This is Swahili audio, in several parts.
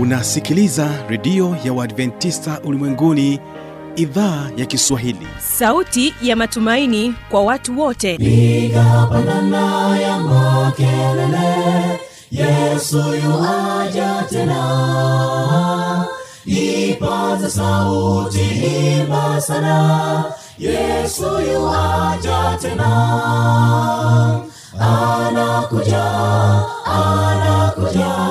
Unasikiliza redio ya Waadventista Ulimwenguni, idhaa ya Kiswahili. Sauti ya matumaini kwa watu wote. Piga panana ya makelele, Yesu yuaja tena. Ipaza sauti, imba sana, Yesu yuaja tena. Anakuja, anakuja,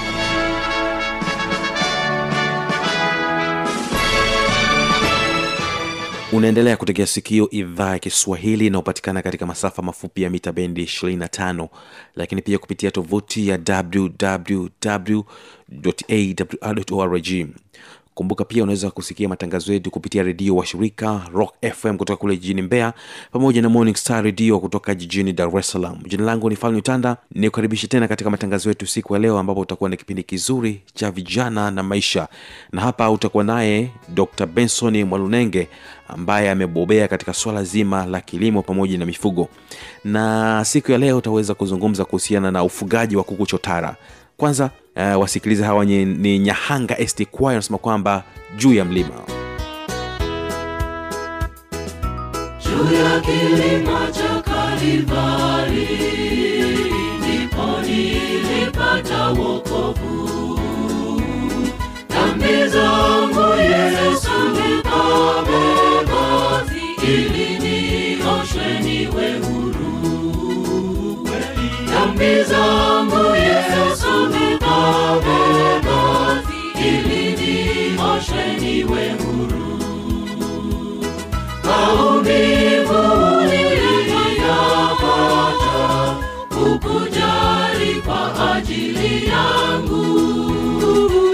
Unaendelea kutegea sikio idhaa ya Kiswahili na upatikana katika masafa mafupi ya mita bendi 25, lakini pia kupitia tovuti ya www.awr.org. Kumbuka pia unaweza kusikia matangazo yetu kupitia redio wa shirika Rock FM kutoka kule jijini Mbeya, pamoja na Morning Star Radio kutoka jijini Dar es Salaam. Jina langu ni Falani Tanda, nikukaribisha tena katika matangazo yetu siku ya leo, ambapo utakuwa na kipindi kizuri cha vijana na maisha. Na hapa utakuwa naye Dr. Benson Mwalunenge, ambaye amebobea katika swala zima la kilimo pamoja na mifugo. Na siku ya leo utaweza kuzungumza kuhusiana na ufugaji wa kuku chotara. Kwanza wasikilize hawa ni Nyahanga ST Choir, nasema kwamba juu ya mlima. Juu ya kilima cha Kalvari, ndipo nilipata wokovu. Dhambi zangu Yesu amebeba, ili nioshwe niwe huru. Dhambi zangu Yesu baba, ili nioshwe niwe huru. Maumivu niliyoyapata, hukujali kwa ajili yangu.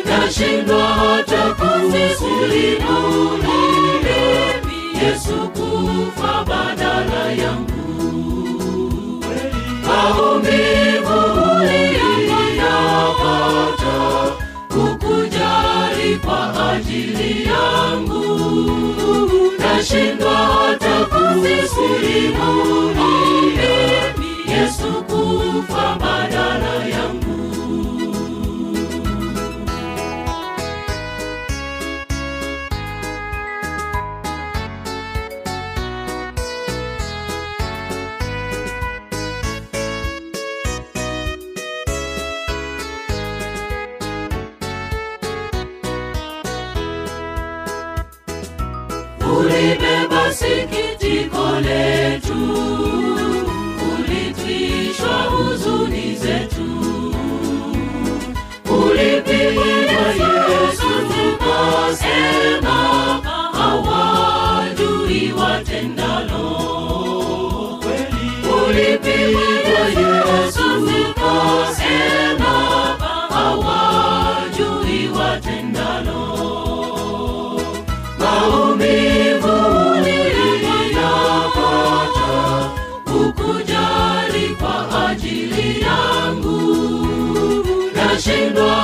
Nashindwa hata kusimulimu nini, Yesu kufa badala yangu. Maumivu kukujali kwa ajili yangu. Nashindwa hata kusimulimu nini, Yesu kufa badala yangu. Ulibeba sikitiko letu, ulitwisha huzuni zetu. Ulipiga Yesu ukasema, hawajui watendalo. Ulipiga Yesu ukasema, hawajui watendalo. Nashindwa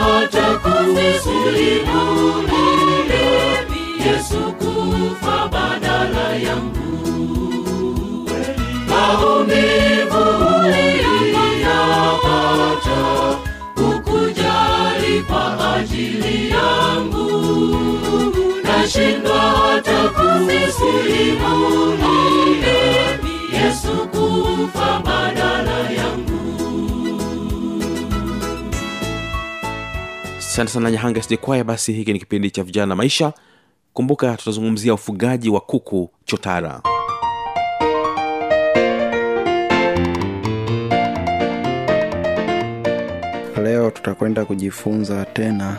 hata kusimulimu nini, Yesu kufa badala yangu. Maumivu niliyopata, hukujali kwa ajili yangu. Nashindwa hata kusimulimu nini, Yesu kufa badala yangu. Asante sana Nyahanga ST Choir. Basi hiki ni kipindi cha vijana na maisha. Kumbuka tutazungumzia ufugaji wa kuku chotara. Leo tutakwenda kujifunza tena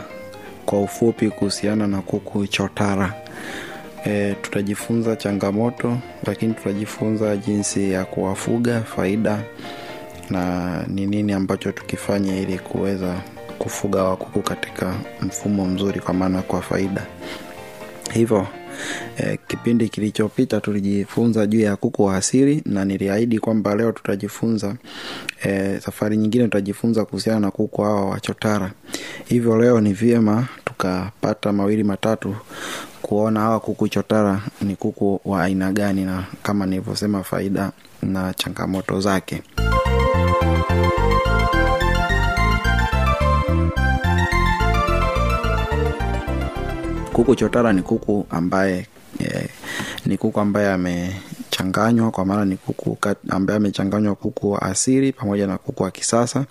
kwa ufupi kuhusiana na kuku chotara. Tutajifunza changamoto, lakini tutajifunza jinsi ya kuwafuga, faida na ni nini ambacho tukifanya ili kuweza kufuga kuku katika mfumo mzuri, kwa maana kwa faida. Hivyo Kipindi kilichopita tulijifunza juu ya kuku wa asili, na niliahidi kwamba leo tutajifunza safari nyingine tutajifunza kuhusiana na kuku hao wa chotara. Hivyo leo ni vyema tukapata mawili matatu kuona hawa kuku chotara ni kuku wa aina gani, na kama nilivyosema faida na changamoto zake. Kuku chotara ni kuku ambaye amechanganywa, kwa maana ni kuku ambaye amechanganywa kuku wa asili pamoja na kuku wa kisasa,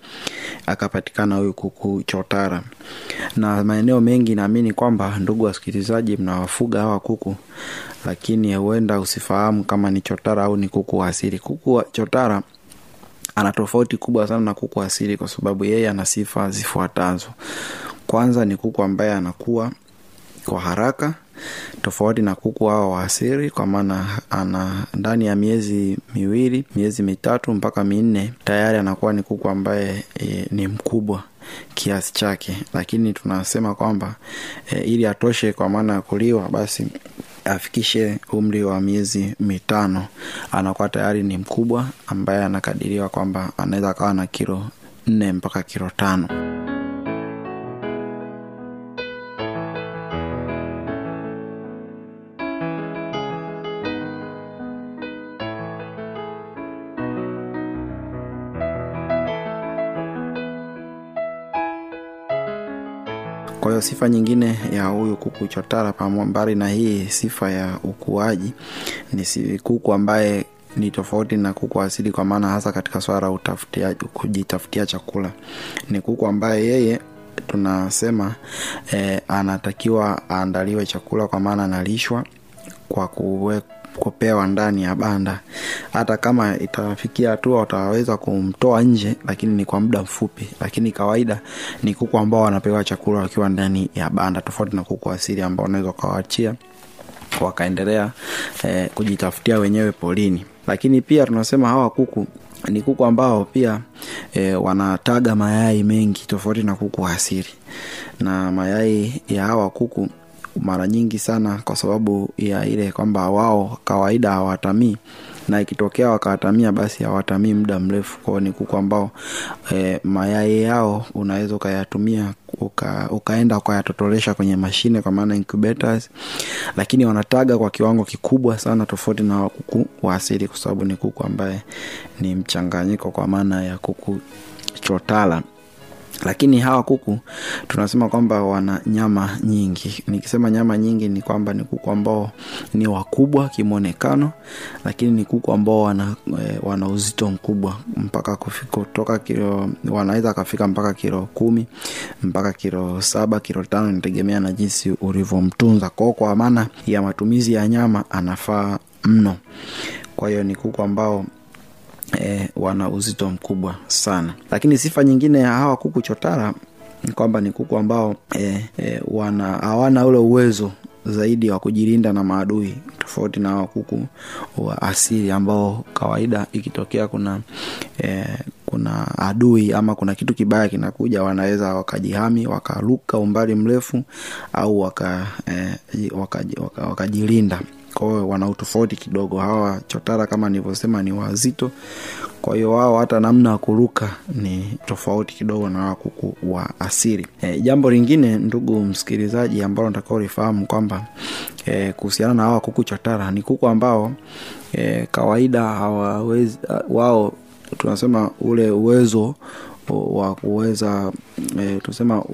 akapatikana huyu kuku chotara. Na maeneo mengi naamini kwamba ndugu wasikilizaji mnawafuga hawa kuku, lakini huenda usifahamu kama ni chotara au ni kuku wa asili. Kuku wa chotara ana tofauti kubwa sana na kuku wa asili kwa sababu yeye ana sifa zifuatazo. Kwanza ni kuku ambaye anakuwa kwa haraka, tofauti na kuku hao wa asili, kwa maana ana ndani ya miezi mitatu mpaka minne tayari anakuwa ni kuku ambaye ni mkubwa kiasi chake. Lakini tunasema kwamba ili atoshe kwa maana kuliwa, basi afikishe umri wa miezi 5 anakuwa tayari ni mkubwa ambaye anakadiriwa kwamba anaweza kawa na kilo 4 mpaka kilo 5. Kwa hiyo sifa nyingine ya huyu kuku chotara, pamoja na hii sifa ya ukuaji, ni kuku ambaye ni tofauti na kuku asili, kwa maana hasa katika swala utafutiaji, kujitafutia chakula. Ni kuku ambaye yeye tunasema anatakiwa aandaliwe chakula, kwa maana analishwa kwa kupewa ndani ya banda. Hata kama itafikia hatua utaweza kumtoa nje, lakini ni kwa muda mfupi. Lakini kawaida ni kuku ambao wanapewa chakula wakiwa ndani ya banda, tofauti na kuku asili ambao unaweza kuwaachia wakaendelea kujitafutia wenyewe polini. Lakini pia tunasema hawa kuku ni kuku ambao pia wanataga mayai mengi, tofauti na kuku asili. Na mayai ya hawa kuku mara nyingi sana, kwa sababu ya ile kwamba wao kawaida hawatamii, na ikitokea wakatamia basi hawatamii muda mrefu. Kwa hiyo ni kuku ambao mayai yao unaweza kuyatumia ukaenda ukayatotolesha kwenye mashine, kwa maana incubators. Lakini wanataga kwa kiwango kikubwa sana, tofauti na kuku wa asili, kwa sababu ni kuku ambaye ni mchanganyiko, kwa maana ya kuku chotara. Lakini hawa kuku tunasema kwamba wana nyama nyingi. Nikisema nyama nyingi ni kwamba ni kuku ambao ni wakubwa kimonekano, lakini ni kuku ambao wana uzito mkubwa, mpaka kutoka kilo, wanaweza kufika mpaka kilo 10 mpaka kilo 7, kilo 5, inategemea na jinsi ulivyomtunza. Kwa maana ya matumizi ya nyama anafaa mno. Kwa hiyo ni kuku ambao wana uzito mkubwa sana. Lakini sifa nyingine ya hawa kuku chotara ni kwamba ni kuku ambao hawana ule uwezo zaidi wa kujilinda na maadui, tofauti na hawa kuku wa asili ambao kawaida ikitokea kuna adui ama kuna kitu kibaya kinakuja, wanaweza wakajihami, wakaruka umbali mrefu, au wakajilinda. Kwa hiyo wana utofauti kidogo. Hawa chotara kama nilivyosema ni wazito, kwa hiyo wao hata namna ya kuruka ni tofauti kidogo na kuku wa asili. Jambo lingine ndugu msikilizaji ambalo nataka ulifahamu kwamba kuhusiana na hawa kuku chotara, ni kuku ambao kawaida hawawezi wao, tunasema ule uwezo wa kuweza tunasema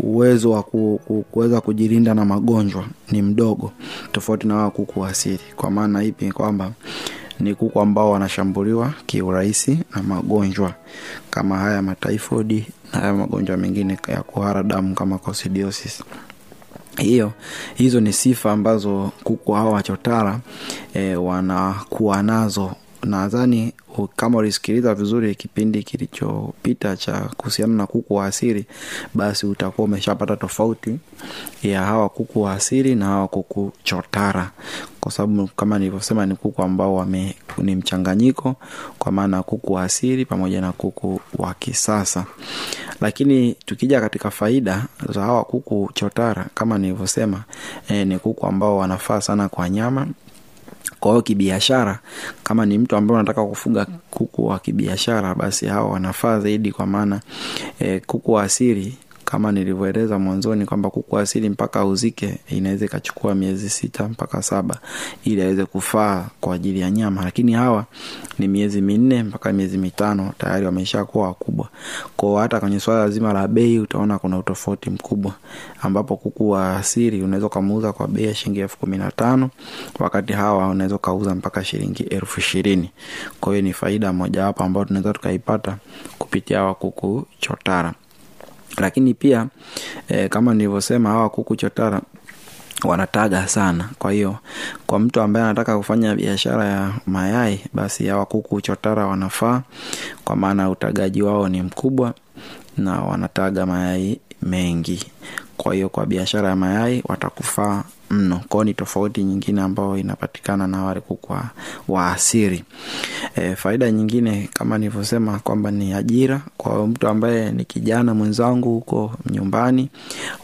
uwezo wa kuweza kujilinda na magonjwa ni mdogo, tofauti na kuku asili. Kwa maana ipi? Kwamba ni kuku ambao wanashambuliwa kiurahisi na magonjwa kama haya mataifodi na haya magonjwa mengine ya kuhara damu kama coccidiosis. Hizo ni sifa ambazo kuku hawa chotara wanakuwa nazo. Nadhani kama ulisikiliza vizuri kipindi kilichopita cha kuhusiana na kuku wa asili, basi utakuwa umeshapata tofauti ya hawa kuku wa asili na hawa kuku chotara, kwa sababu kama nilivyosema ni kuku ambao ni mchanganyiko, kwa maana kuku wa asili pamoja na kuku wa kisasa. Lakini tukija katika faida za hawa kuku chotara, kama nilivyosema, ni kuku ambao wanafaa sana kwa nyama. Kwa hiyo kibiashara, kama ni mtu ambaye anataka kufuga kuku wa kibiashara, basi hao wanafaa zaidi, kwa maana kuku wa asili, kama nilivyoeleza mwanzoni kwamba kuku asili mpaka uzike inaweza ikachukua miezi 6 mpaka 7 ili aweze kufaa kwa ajili ya nyama, lakini hawa ni miezi 4 mpaka miezi 5 tayari wameshakuwa wakubwa. Kwa hiyo hata kwenye swala zima la bei utaona kuna utofauti mkubwa, ambapo kuku wa asili unaweza kumuuza kwa bei ya shilingi 15,000, wakati hawa unaweza kauza mpaka shilingi 20,000. Kwa hiyo ni faida moja hapa ambayo tunaweza tukaipata kupitia hawa kuku chotara. Lakini pia kama nilivyosema, hawa kuku chotara wanataga sana. Kwa hiyo kwa mtu ambaye anataka kufanya biashara ya mayai, basi hawa kuku chotara wanafaa, kwa maana utagaji wao ni mkubwa na wanataga mayai mengi. Kwa hiyo kwa biashara ya mayai watakufaa mno. Kwa ni tofauti nyingine ambayo inapatikana na wale kuku wa asili. Faida nyingine kama nilivyosema kwamba ni ajira. Kwa mtu ambaye ni kijana mwenzangu huko nyumbani,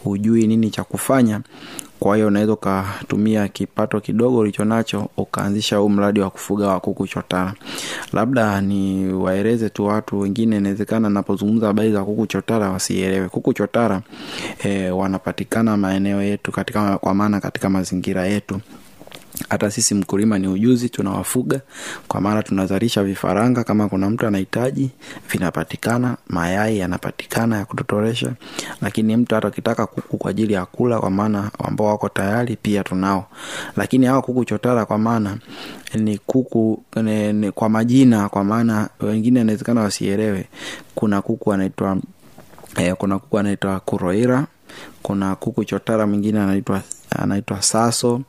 hujui nini cha kufanya, kwa hiyo unaweza kutumia kipato kidogo ulichonacho ukaanzisha huu mradi wa kufuga wa kuku chotara. Labda ni waeleze tu watu wengine, inawezekana ninapozungumza habari za kuku chotara wasielewe. Kuku chotara wanapatikana maeneo yetu, katika kwa maana katika mazingira yetu. Hata sisi mkulima ni ujuzi tunawafuga, kwa maana tunazalisha vifaranga, kama kuna mtu anahitaji vinapatikana, mayai yanapatikana ya kutotoresha. Lakini mtu hata kitaka kuku kwa ajili ya kula, kwa maana ambao wako tayari pia tunao. Lakini hawa kuku chotara, kwa maana ni kuku ni kwa majina, kwa maana wengine inawezekana wasielewe. Kuna kuku anaitwa kuroira, kuna kuku chotara mwingine anaitwa saso.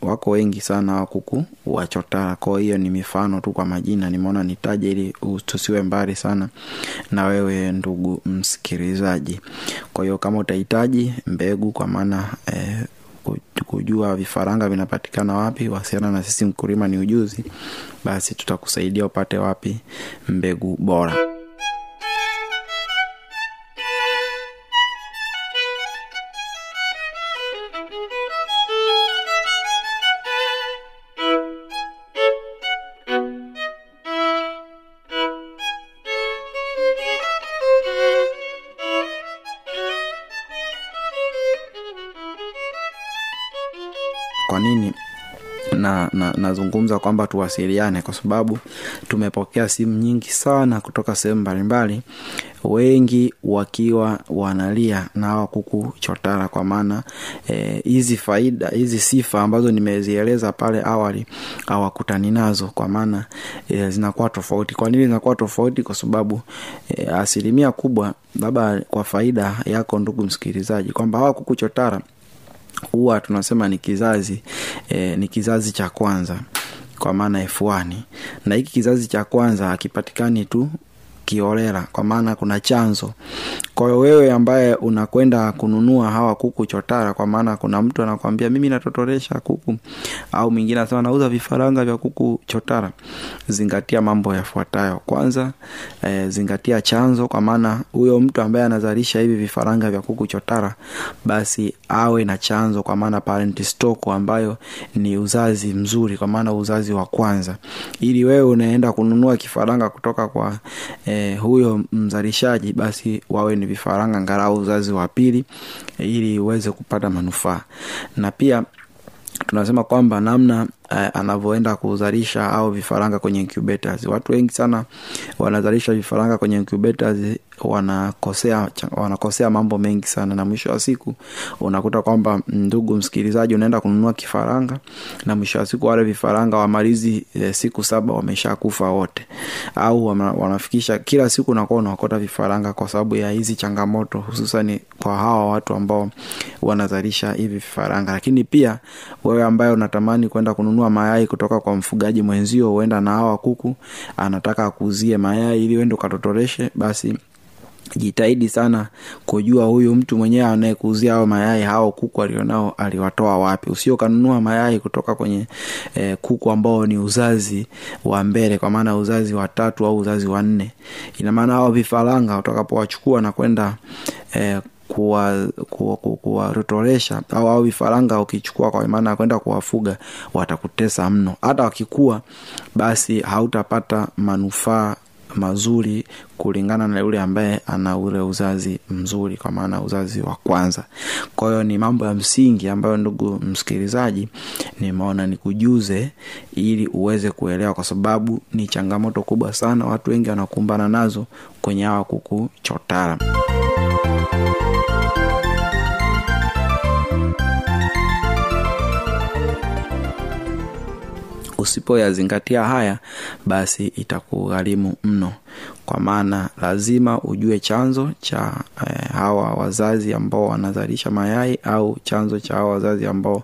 Wako wengi sana wa kuku wa chotara. Kwa hiyo ni mifano tu kwa majina, nimeona nitaje ili tusiwe mbali sana na wewe ndugu msikilizaji. Kwa hiyo kama utahitaji mbegu, kwa maana kujua vifaranga vinapatikana wapi, wasiana na sisi mkulima ni ujuzi, basi tutakusaidia upate wapi mbegu bora. Nazungumza kwamba tuwasiliane, kwa sababu tumepokea simu nyingi sana kutoka sehemu mbalimbali, wengi wakiwa wanalia na hawa kuku chotara, kwa maana hizi faida, hizi sifa ambazo nimezieleza pale awali hawakutani nazo, kwa maana zinakuwa tofauti. Kwa nini zinakuwa tofauti? Kwa sababu asilimia kubwa, baba, kwa faida yako ndugu msikilizaji, kwamba hawa kuku chotara huwa tunasema ni kizazi cha kwanza, kwa maana F1, na hiki kizazi cha kwanza hakipatikani tu kiolela, kwa maana kuna chanzo. Kwa hiyo wewe ambaye unakwenda kununua hawa kuku chotara, kwa maana kuna mtu anakuambia mimi natotoresha kuku, au mwingine anasema nauza vifaranga vya kuku chotara, zingatia mambo yafuatayo. Kwanza, zingatia chanzo, kwa maana huyo mtu ambaye anazalisha hivi vifaranga vya kuku chotara, basi awe na chanzo, kwa maana parent stock, ambayo ni uzazi mzuri, kwa maana uzazi wa kwanza, ili wewe unaenda kununua kifaranga kutoka kwa huyo mzalishaji, basi wawe ni vifaranga angalau uzazi wa pili, ili uweze kupata manufaa. Na pia tunasema kwamba namna anavoenda kuzalisha au vifaranga kwenye incubators. Watu wengi sana wanazalisha vifaranga kwenye incubators, wanakosea mambo mengi sana, na mwisho wa siku unakuta kwamba, ndugu msikilizaji, unaenda kununua kifaranga na mwisho wa siku wale vifaranga wamalizi siku 7 wameshakufa wote, au wanafikisha kila siku unakuwa unaokota vifaranga, kwa sababu ya hizi changamoto, hususan kwa hawa watu ambao wanazalisha hivi vifaranga. Lakini pia wewe ambaye unatamani kwenda kununua mayai kutoka kwa mfugaji mwenzio, uenda na hawa kuku anataka kuuzie mayai ili uende ukatotoreshe, basi Jitahidi sana kujua huyu mtu mwenyewe anayekuuzia hao mayai, hao kuku alionao aliwatoa wapi. Usio kanunua mayai kutoka kwenye kuku ambao ni uzazi wa mbele, kwa maana uzazi wa 3 au uzazi wa 4. Ina maana hao vifaranga utakapowachukua na kwenda kuwarotolesha au vifaranga ukichukua kwa maana kwenda kuwafuga, watakutesa mno. Hata wakikua basi hautapata manufaa mazuri kulingana na yule ambaye ana ule uzazi mzuri, kwa maana uzazi wa kwanza. Kwa hiyo ni mambo ya msingi ambayo, ndugu msikilizaji, nimeona nikujuze ili uweze kuelewa, kwa sababu ni changamoto kubwa sana watu wengi wanakumbana nazo kwenye hawa kuku chotara. Usipoyazingatia haya basi itakugharimu mno, kwa maana lazima ujue chanzo cha hawa wazazi ambao wanazalisha mayai, au chanzo cha hawa wazazi ambao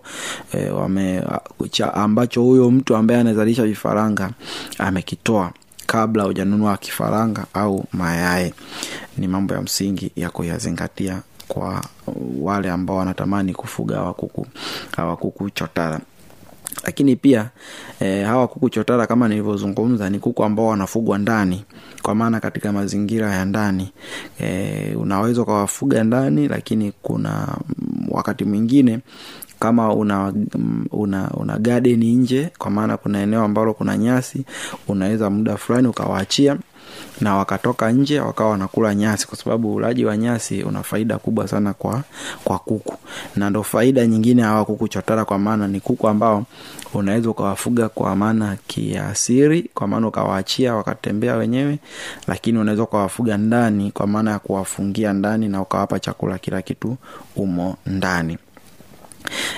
ambacho huyo mtu ambaye anazalisha vifaranga amekitoa kabla hujanunua kifaranga au mayai. Ni mambo ya msingi ya kuyazingatia kwa wale ambao wanatamani kufuga hawa kuku chotara. Lakini pia hawa kuku chotara kama nilivyozungumza ni kuku ambao wanafugwa ndani, kwa maana katika mazingira ya ndani. Unaweza kuwafuga ndani, lakini kuna wakati mwingine kama una garden nje, kwa maana kuna eneo ambalo kuna nyasi, unaweza muda fulani ukawaachia na wakatoka nje wakawa wanakula nyasi, kwa sababu ulaji wa nyasi una faida kubwa sana kwa kuku. Na ndio faida nyingine hawa kuku chotara, kwa maana ni kuku ambao unaweza kuwafuga kwa maana kiasiri, kwa maana ukawaachia wakatembea wenyewe, lakini unaweza kuwafuga ndani, kwa maana ya kuwafungia ndani na ukawapa chakula kila kitu umo ndani.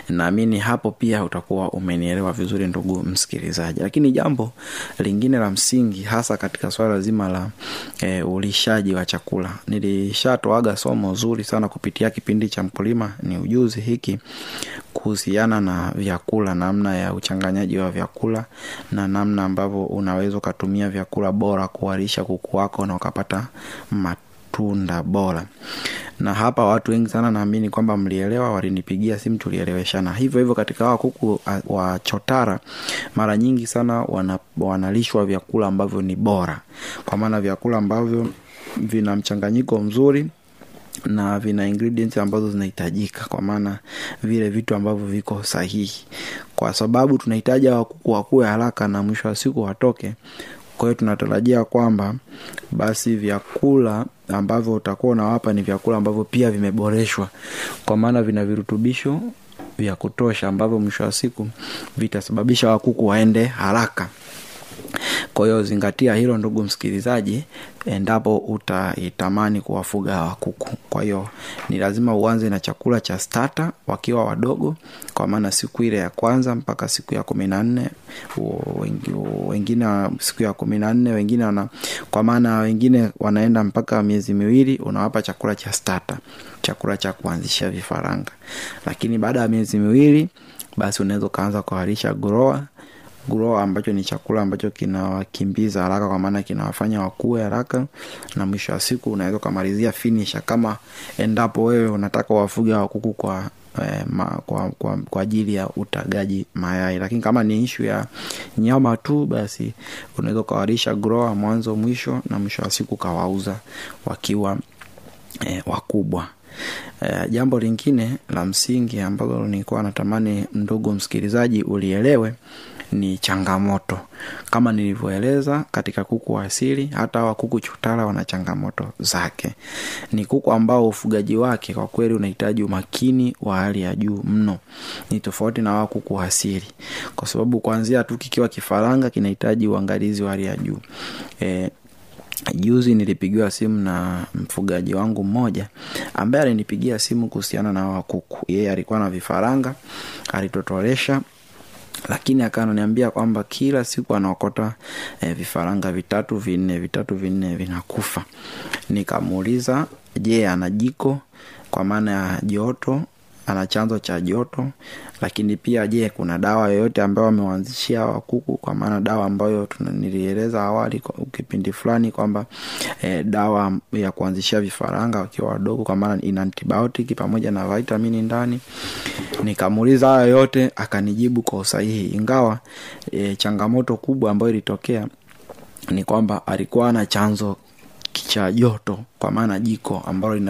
Naamini hapo pia utakuwa umenielewa vizuri, ndugu msikilizaji. Lakini jambo lingine la msingi hasa katika swala zima la ulishaji wa chakula, nilishatoaga somo zuri sana kupitia kipindi cha Mkulima ni Ujuzi hiki kuhusiana na vyakula, namna ya uchanganyaji wa vyakula na namna ambavyo unaweza kutumia vyakula bora kuwalisha kuku wako na ukapata matunda bora. Na hapa watu wengi sana naamini kwamba mlielewa, walinipigia simu tulieleweshana. Hivyo hivyo katika hawa kuku wa chotara mara nyingi sana wanalishwa vyakula ambavyo ni bora, kwa maana vyakula ambavyo vina mchanganyiko mzuri na vina ingredients ambazo zinahitajika, kwa maana vile vitu ambavyo viko sahihi, kwa sababu tunahitaji hawa kuku wakue haraka na mwisho wa siku watoke. Kwa hiyo tunatarajia kwamba basi vyakula ambavyo utakuwa na hapa ni vyakula ambavyo pia vimeboreshwa, kwa maana vina virutubisho vya kutosha ambavyo mwisho wa siku vitasababisha wakuku waende haraka. Kwa hiyo zingatia hilo, ndugu msikilizaji, endapo utaitamani kuwafuga wakuku. Kwa hiyo ni lazima uanze na chakula cha starter wakiwa wadogo, kwa maana siku ile ya kwanza mpaka siku ya 14, wengine siku ya 14, wengine kwa maana wengine wanaenda mpaka miezi 2, unawapa chakula cha starter, chakula cha kuanzisha vifaranga. Lakini baada ya miezi 2 basi unaweza kuanza kuwalisha grower ambacho ni chakula ambacho kinawakimbiza haraka, kwa maana kinawafanya wakue haraka, na mwisho wa siku unaweza kumalizia finisher, kama endapo wewe unataka wafuge kuku kwa ajili ya utagaji mayai. Lakini kama ni issue ya nyama tu, basi unaweza kuwalisha grower mwanzo mwisho, na mwisho wa siku kawauza wakiwa wakubwa. Jambo lingine la msingi ambalo nilikuwa natamani, ndugu msikilizaji, ulielewe ni changamoto. Kama nilivyoeleza katika kuku wa asili, hata hawa kuku chotara wana changamoto zake. Ni kuku ambao ufugaji wake kwa kweli unahitaji umakini wa hali ya juu mno. Ni tofauti na hawa kuku wa asili, kwa sababu kuanzia tu kikiwa kifaranga kinahitaji uangalizi wa hali ya juu. Juzi nilipigiwa simu na mfugaji wangu mmoja ambaye alinipigia simu kuhusiana na hawa kuku. Yeye alikuwa na vifaranga, alitotolesha, lakini akaniambia kwamba kila siku anaokota vifaranga 3, 4 vinakufa. Nikamuuliza, je, ana jiko, kwa maana ya joto ana chanzo cha joto. Lakini pia je, kuna dawa yoyote ambayo wameanzishia kuku, kwa maana dawa ambayo tunanieleza awali kwa kipindi fulani kwamba dawa ya kuanzishia vifaranga wakiwa wadogo, kwa maana ina antibiotic pamoja na vitamini ndani. Nikamuuliza haya yote akanijibu kwa usahihi, ingawa changamoto kubwa ambayo ilitokea ni kwamba alikuwa na chanzo cha joto, kwa maana jiko ambalo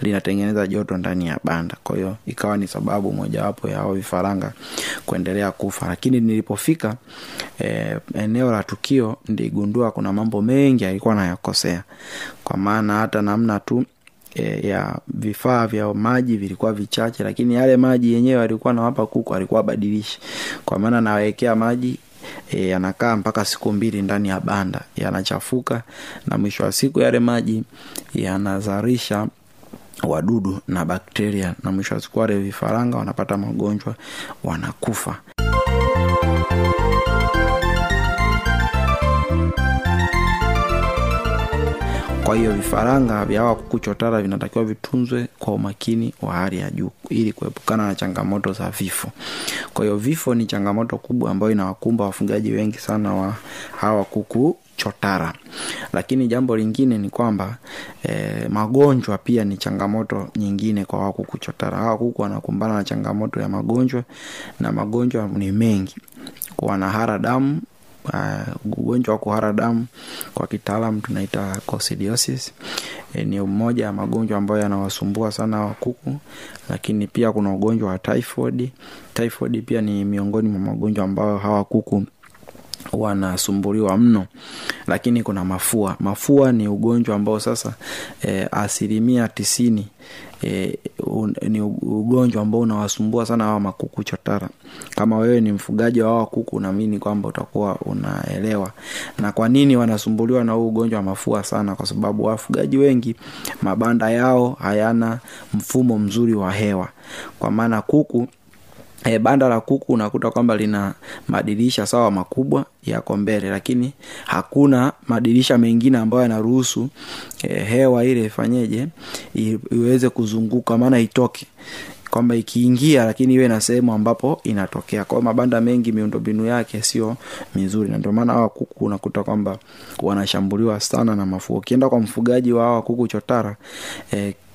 linatengeneza joto ndani ya banda. Kwa hiyo ikawa ni sababu mojawapo ya hao vifaranga kuendelea kufa. Lakini nilipofika eneo la tukio niligundua kuna mambo mengi alikuwa anayakosea, kwa maana hata namna tu ya vifaa vya maji vilikuwa vichache, lakini yale maji yenyewe alikuwa anawapa kuku alikuwa badilisha, kwa maana anawekea maji anakaa mpaka siku 2 ndani ya banda, yanachafuka na mwisho wa siku yale maji yanazalisha wadudu na bakteria, na mwisho wa siku wale vifaranga wanapata magonjwa, wanakufa. Kwa hiyo vifaranga vya hawa kuku chotara vinatakiwa vitunzwe kwa umakini wa hali ya juu ili kuepukana na changamoto za vifo. Kwa hiyo vifo ni changamoto kubwa ambayo inawakumba wafugaji wengi sana wa hawa kuku chotara. Lakini jambo lingine ni kwamba magonjwa pia ni changamoto nyingine kwa hawa kuku chotara. Hawa kuku wanakumbana na changamoto ya magonjwa, na magonjwa ni mengi. Wanahara damu, ugonjwa wa kuhara damu kwa kitaalamu tunaita coccidiosis, ni mmoja wa magonjwa ambayo yanawasumbua sana wa kuku. Lakini pia kuna ugonjwa wa typhoid. Typhoid pia ni miongoni mwa magonjwa ambayo hawa kuku wanasumbuliwa mno. Lakini kuna mafua. Mafua ni ugonjwa ambao sasa 90% ni ugonjwa ambao unawasumbua sana hawa makuku chotara. Kama wewe ni mfugaji wa hawa kuku, naamini kwamba utakuwa unaelewa na kwa nini wanasumbuliwa na huu ugonjwa wa mafua sana, kwa sababu wafugaji wengi mabanda yao hayana mfumo mzuri wa hewa. Kwa maana kuku banda la kuku unakuta kwamba lina madirisha sawa makubwa yako mbele, lakini hakuna madirisha mengine ambayo yanaruhusu hewa ile ifanyeje iweze kuzunguka, maana itoke kwamba ikiingia, lakini iwe na sehemu ambapo inatokea. Kwa mabanda mengi miundombinu yake sio mizuri, na ndio maana hawa kuku unakuta kwamba wanashambuliwa sana na mafua. Ukienda kwa mfugaji wa hawa kuku chotara,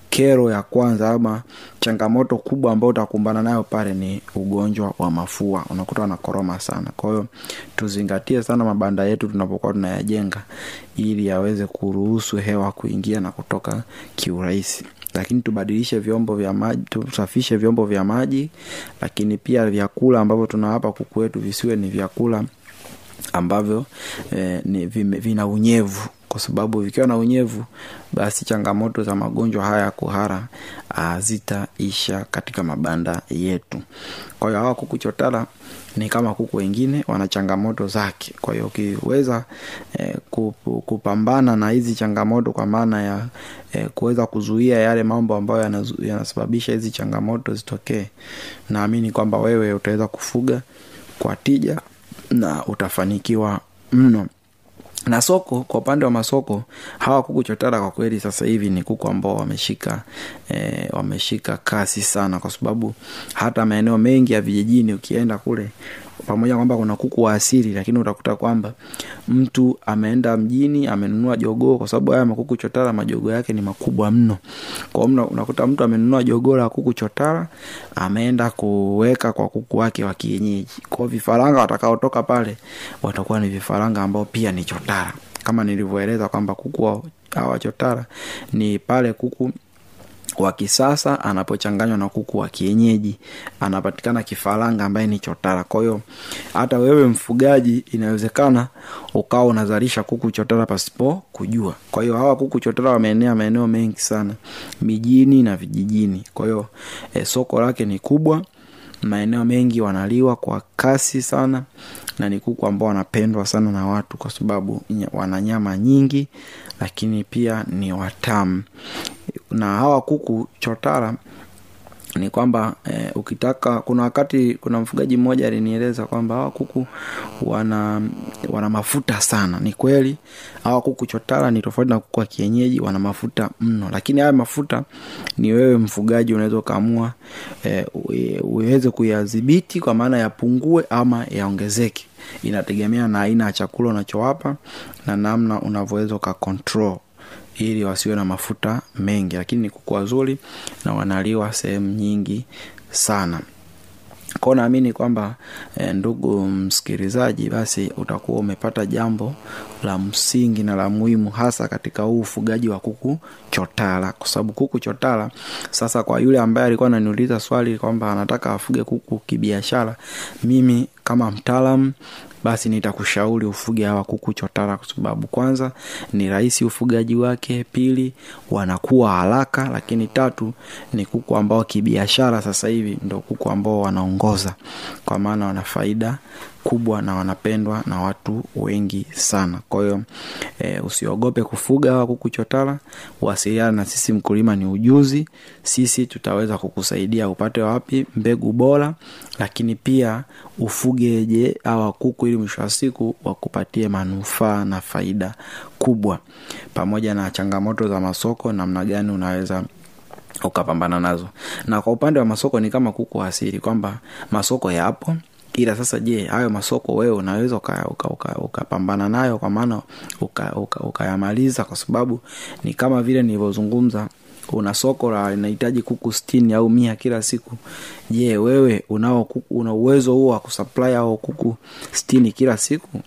kero ya kwanza ama changamoto kubwa ambayo utakumbana nayo pale ni ugonjwa wa mafua. Unakuta wanakoroma sana. Kwa hiyo tuzingatie sana mabanda yetu tunapokuwa tunayajenga ili yaweze kuruhusu hewa kuingia na kutoka kiurahisi. Lakini tubadilishe vyombo vya maji, tusafishe vyombo vya maji. Lakini pia vyakula ambavyo tunawapa kuku wetu visiwe ni vyakula ambavyo vina unyevu, kwa sababu vikiwa na unyevu basi changamoto za magonjwa haya kuhara zitaisha katika mabanda yetu. Kwa hiyo hawa kuku chotara ni kama kuku wengine, wana changamoto zake. Kwa hiyo ukiweza kupambana na hizi changamoto, kwa maana ya kuweza kuzuia yale mambo ambayo yanasababisha hizi changamoto zitokee, naamini kwamba wewe utaweza kufuga kwa tija na utafanikiwa mno. Na soko, kwa upande wa masoko, hawa kuku chotara kwa kweli sasa hivi ni kuku ambao wameshika kasi sana, kwa sababu hata maeneo mengi ya vijijini ukienda kule, pamoja kwamba kuna kuku wa asili, lakini utakuta kwamba mtu ameenda mjini amenunua jogoo, kwa sababu haya makuku chotara majogoo yake ni makubwa mno. Kwa hiyo unakuta mtu amenunua jogoo la kuku chotara ameenda kuweka kwa kuku wake wa kienyeji. Kwa vifaranga watakaotoka pale watakuwa ni vifaranga ambao pia ni chotara. Kama nilivyoeleza kwamba kuku hawa chotara ni pale kuku wa kisasa anapochanganywa na kuku wa kienyeji anapatikana kifaranga ambaye ni chotara. Kwa hiyo hata wewe mfugaji inawezekana ukao unazalisha kuku chotara pasipo kujua. Kwa hiyo hawa kuku chotara wameenea maeneo mengi sana, mijini na vijijini. Kwa hiyo soko lake ni kubwa, maeneo mengi wanaliwa kwa kasi sana, na ni kuku ambao wanapendwa sana na watu kwa sababu wana nyama nyingi, lakini pia ni watamu. Na hawa kuku chotara ni kwamba ukitaka, kuna wakati kuna mfugaji mmoja alinieleza kwamba hawa kuku wana mafuta sana. Ni kweli hawa kuku chotara ni tofauti na kuku wa kienyeji, wana mafuta mno, lakini haya mafuta ni wewe mfugaji unaweza kaamua uweze kuyadhibiti kwa maana yapungue ama yaongezeke. Inategemea na aina ya chakula unachowapa na namna unavyoweza ka control ili wasiwe na mafuta mengi. Lakini kuku wazuri na wanaliwa sehemu nyingi sana. Kwa naamini kwamba ndugu msikilizaji, basi utakuwa umepata jambo la msingi na la muhimu hasa katika huu ufugaji wa kuku chotara. Kwa sababu kuku chotara sasa, kwa yule ambaye alikuwa ananiuliza swali kwamba anataka afuge kuku kibiashara, mimi kama mtaalamu basi nitakushauri ufuge hawa kuku chotara kwa sababu kwanza ni rahisi ufugaji wake, pili wanakuwa haraka, lakini tatu ni kuku ambao kibiashara sasa hivi ndio kuku ambao wanaongoza kwa maana wana faida kubwa na wanapendwa na watu wengi sana. Kwa hiyo usiogope kufuga hawa kuku chotara, wasiliana na sisi Mkulima ni Ujuzi. Sisi tutaweza kukusaidia upate wapi mbegu bora, lakini pia ufugeje hawa kuku ili mwisho wa siku wakupatie manufaa na faida kubwa, pamoja na changamoto za masoko namna gani unaweza ukapambana nazo. Na kwa upande wa masoko ni kama kuku asili kwamba masoko yapo, ila sasa je, hayo masoko wewe unaweza ukapambana nayo kwa maana ukayamaliza? Kwa sababu ni kama vile nilivyozungumza, una soko la linahitaji kuku 60 au 100 kila siku. Je, wewe una uwezo huo wa kusupply au kuku 60 kila siku?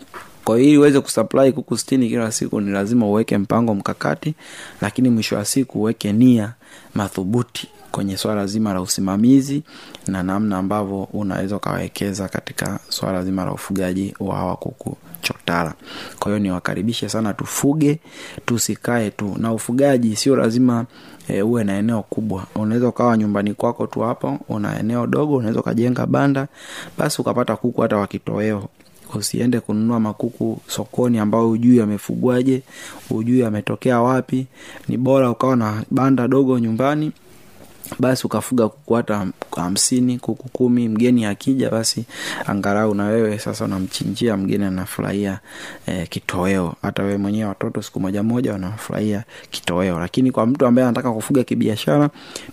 Kwa hiyo ili uweze kusupply kuku 60 kila siku ni lazima uweke mpango mkakati, lakini mwisho wa siku uweke nia madhubuti kwenye swala zima la usimamizi na namna ambavyo unaweza kawekeza katika swala zima la ufugaji wa hawa kuku chotara. Kwa hiyo niwakaribishe sana tufuge, tusikae tu. Na ufugaji sio lazima uwe na eneo kubwa. Unaweza ukawa nyumbani kwako tu hapo, una eneo dogo, unaweza kujenga banda, basi ukapata kuku hata wakitoweo. Usiende kununua makuku sokoni ambao hujui amefugwaje, hujui ametokea wapi. Ni bora ukawa na banda dogo nyumbani, basi ukafuga kuku hata 50, kuku 10. Mgeni akija basi angalau na wewe sasa unamchinjia mgeni, anafurahia kitoweo. Hata wewe mwenyewe watoto siku moja wanafurahia kitoweo. Lakini kwa mtu ambaye anataka kufuga kibiashara,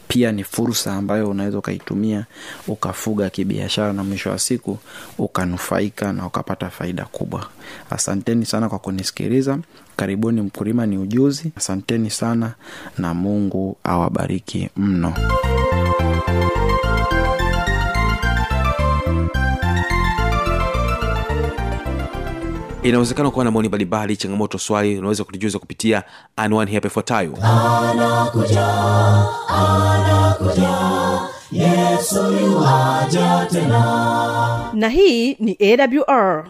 pia ni fursa ambayo unaweza kaitumia ukafuga kibiashara na mwisho wa siku ukanufaika na ukapata faida kubwa. Asanteni sana kwa kunisikiliza. Karibuni Mkulima ni Ujuzi. Asanteni sana na Mungu awabariki mno. Inawezekana kuwa na maoni mbalimbali, changamoto, swali, unaweza kutujuza kupitia anwani hapa ifuatayo. Anakuja, Yesu yuaja tena. Na hii ni AWR.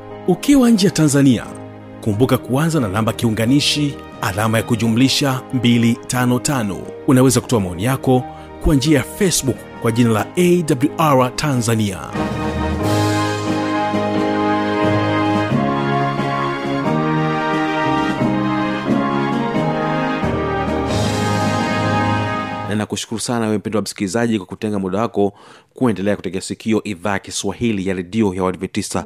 Ukiwa nje ya Tanzania, kumbuka kuanza na namba kiunganishi + 255. Unaweza kutoa maoni yako kwa njia ya Facebook kwa jina la AWR Tanzania. Na kushukuru sana wewe mpendwa msikilizaji kwa kutenga muda wako kuendelea kutegea sikio idhaa ya Kiswahili ya Radio ya Adventista.